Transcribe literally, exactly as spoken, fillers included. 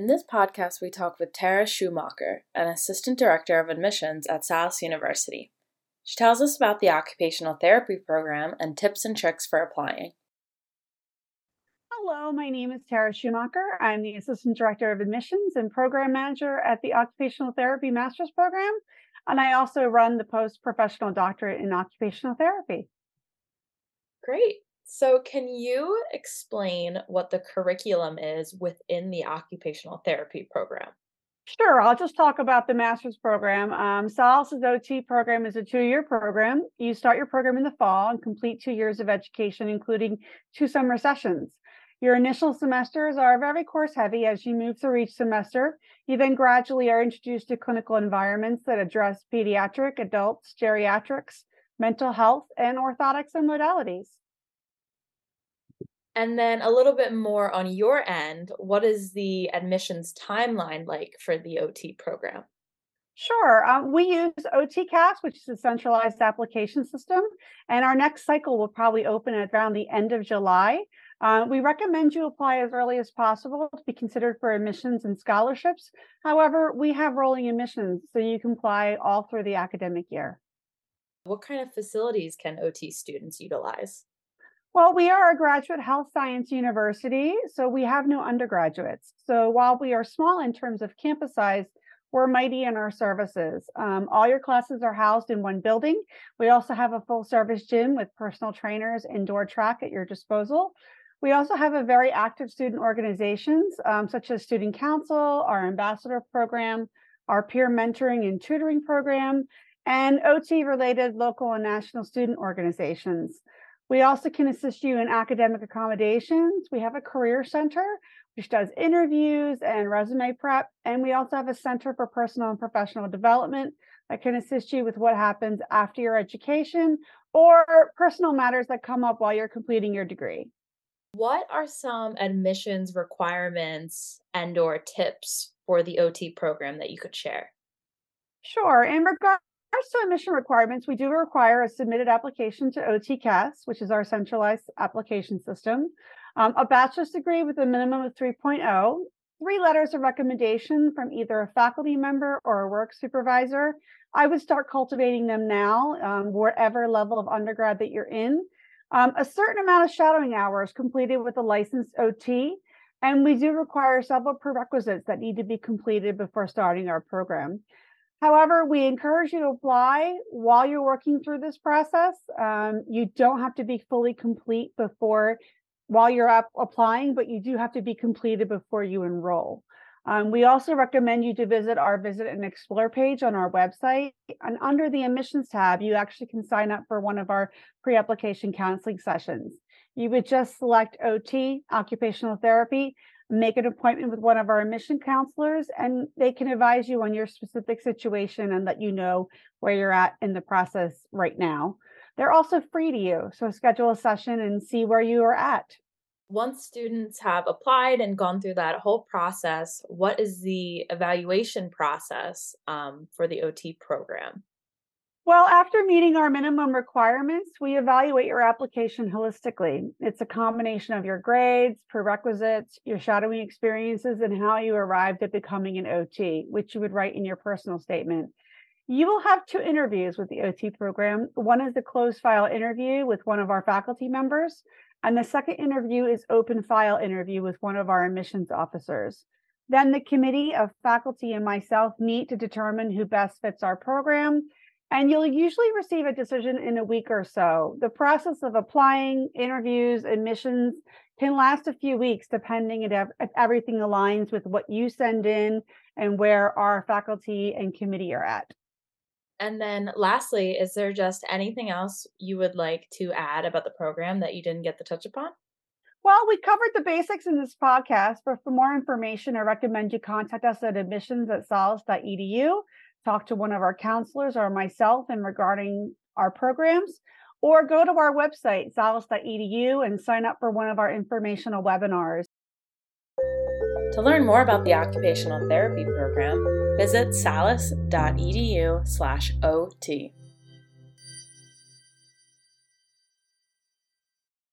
In this podcast, we talk with Tara Schumacher, an assistant director of admissions at Salus University. She tells us about the occupational therapy program and tips and tricks for applying. Hello, my name is Tara Schumacher. I'm the assistant director of admissions and program manager at the occupational therapy master's program, and I also run the post-professional doctorate in occupational therapy. Great. So can you explain what the curriculum is within the occupational therapy program? Sure. I'll just talk about the master's program. Um, Salus's O T program is a two-year program. You start your program in the fall and complete two years of education, including two summer sessions. Your initial semesters are very course heavy as you move through each semester. You then gradually are introduced to clinical environments that address pediatric, adults, geriatrics, mental health, and orthotics and modalities. And then a little bit more on your end, what is the admissions timeline like for the O T program? Sure. Um, we use O T C A S, which is a centralized application system, and our next cycle will probably open at around the end of July. Uh, we recommend you apply as early as possible to be considered for admissions and scholarships. However, we have rolling admissions, so you can apply all through the academic year. What kind of facilities can O T students utilize? Well, we are a graduate health science university, so we have no undergraduates. So while we are small in terms of campus size, we're mighty in our services. Um, all your classes are housed in one building. We also have a full service gym with personal trainers, indoor track at your disposal. We also have a very active student organizations, um, such as Student Council, our ambassador program, our peer mentoring and tutoring program, and O T-related local and national student organizations. We also can assist you in academic accommodations. We have a career center, which does interviews and resume prep. And we also have a center for personal and professional development that can assist you with what happens after your education or personal matters that come up while you're completing your degree. What are some admissions requirements and or tips for the O T program that you could share? Sure. In regard to admission requirements, we do require a submitted application to O T C A S, which is our centralized application system, um, a bachelor's degree with a minimum of three point oh, three letters of recommendation from either a faculty member or a work supervisor. I would start cultivating them now, um, whatever level of undergrad that you're in. Um, a certain amount of shadowing hours completed with a licensed O T, and we do require several prerequisites that need to be completed before starting our program. However, we encourage you to apply while you're working through this process. Um, you don't have to be fully complete before while you're up applying, but you do have to be completed before you enroll. Um, we also recommend you to visit our Visit and Explore page on our website. And under the admissions tab, you actually can sign up for one of our pre-application counseling sessions. You would just select O T, occupational therapy, make an appointment with one of our admission counselors, and they can advise you on your specific situation and let you know where you're at in the process right now. They're also free to you, so schedule a session and see where you are at. Once students have applied and gone through that whole process, what is the evaluation process um, for the O T program? Well, after meeting our minimum requirements, we evaluate your application holistically. It's a combination of your grades, prerequisites, your shadowing experiences, and how you arrived at becoming an O T, which you would write in your personal statement. You will have two interviews with the O T program. One is the closed file interview with one of our faculty members, and the second interview is open file interview with one of our admissions officers. Then the committee of faculty and myself meet to determine who best fits our program, and you'll usually receive a decision in a week or so. The process of applying, interviews, admissions can last a few weeks depending if everything aligns with what you send in and where our faculty and committee are at. And then lastly, is there just anything else you would like to add about the program that you didn't get to touch upon? Well, we covered the basics in this podcast, but for more information, I recommend you contact us at admissions at salus dot e d u, talk to one of our counselors or myself in regarding our programs, or go to our website, salus dot e d u, and sign up for one of our informational webinars. To learn more about the occupational therapy program, visit salus dot e d u slash O T.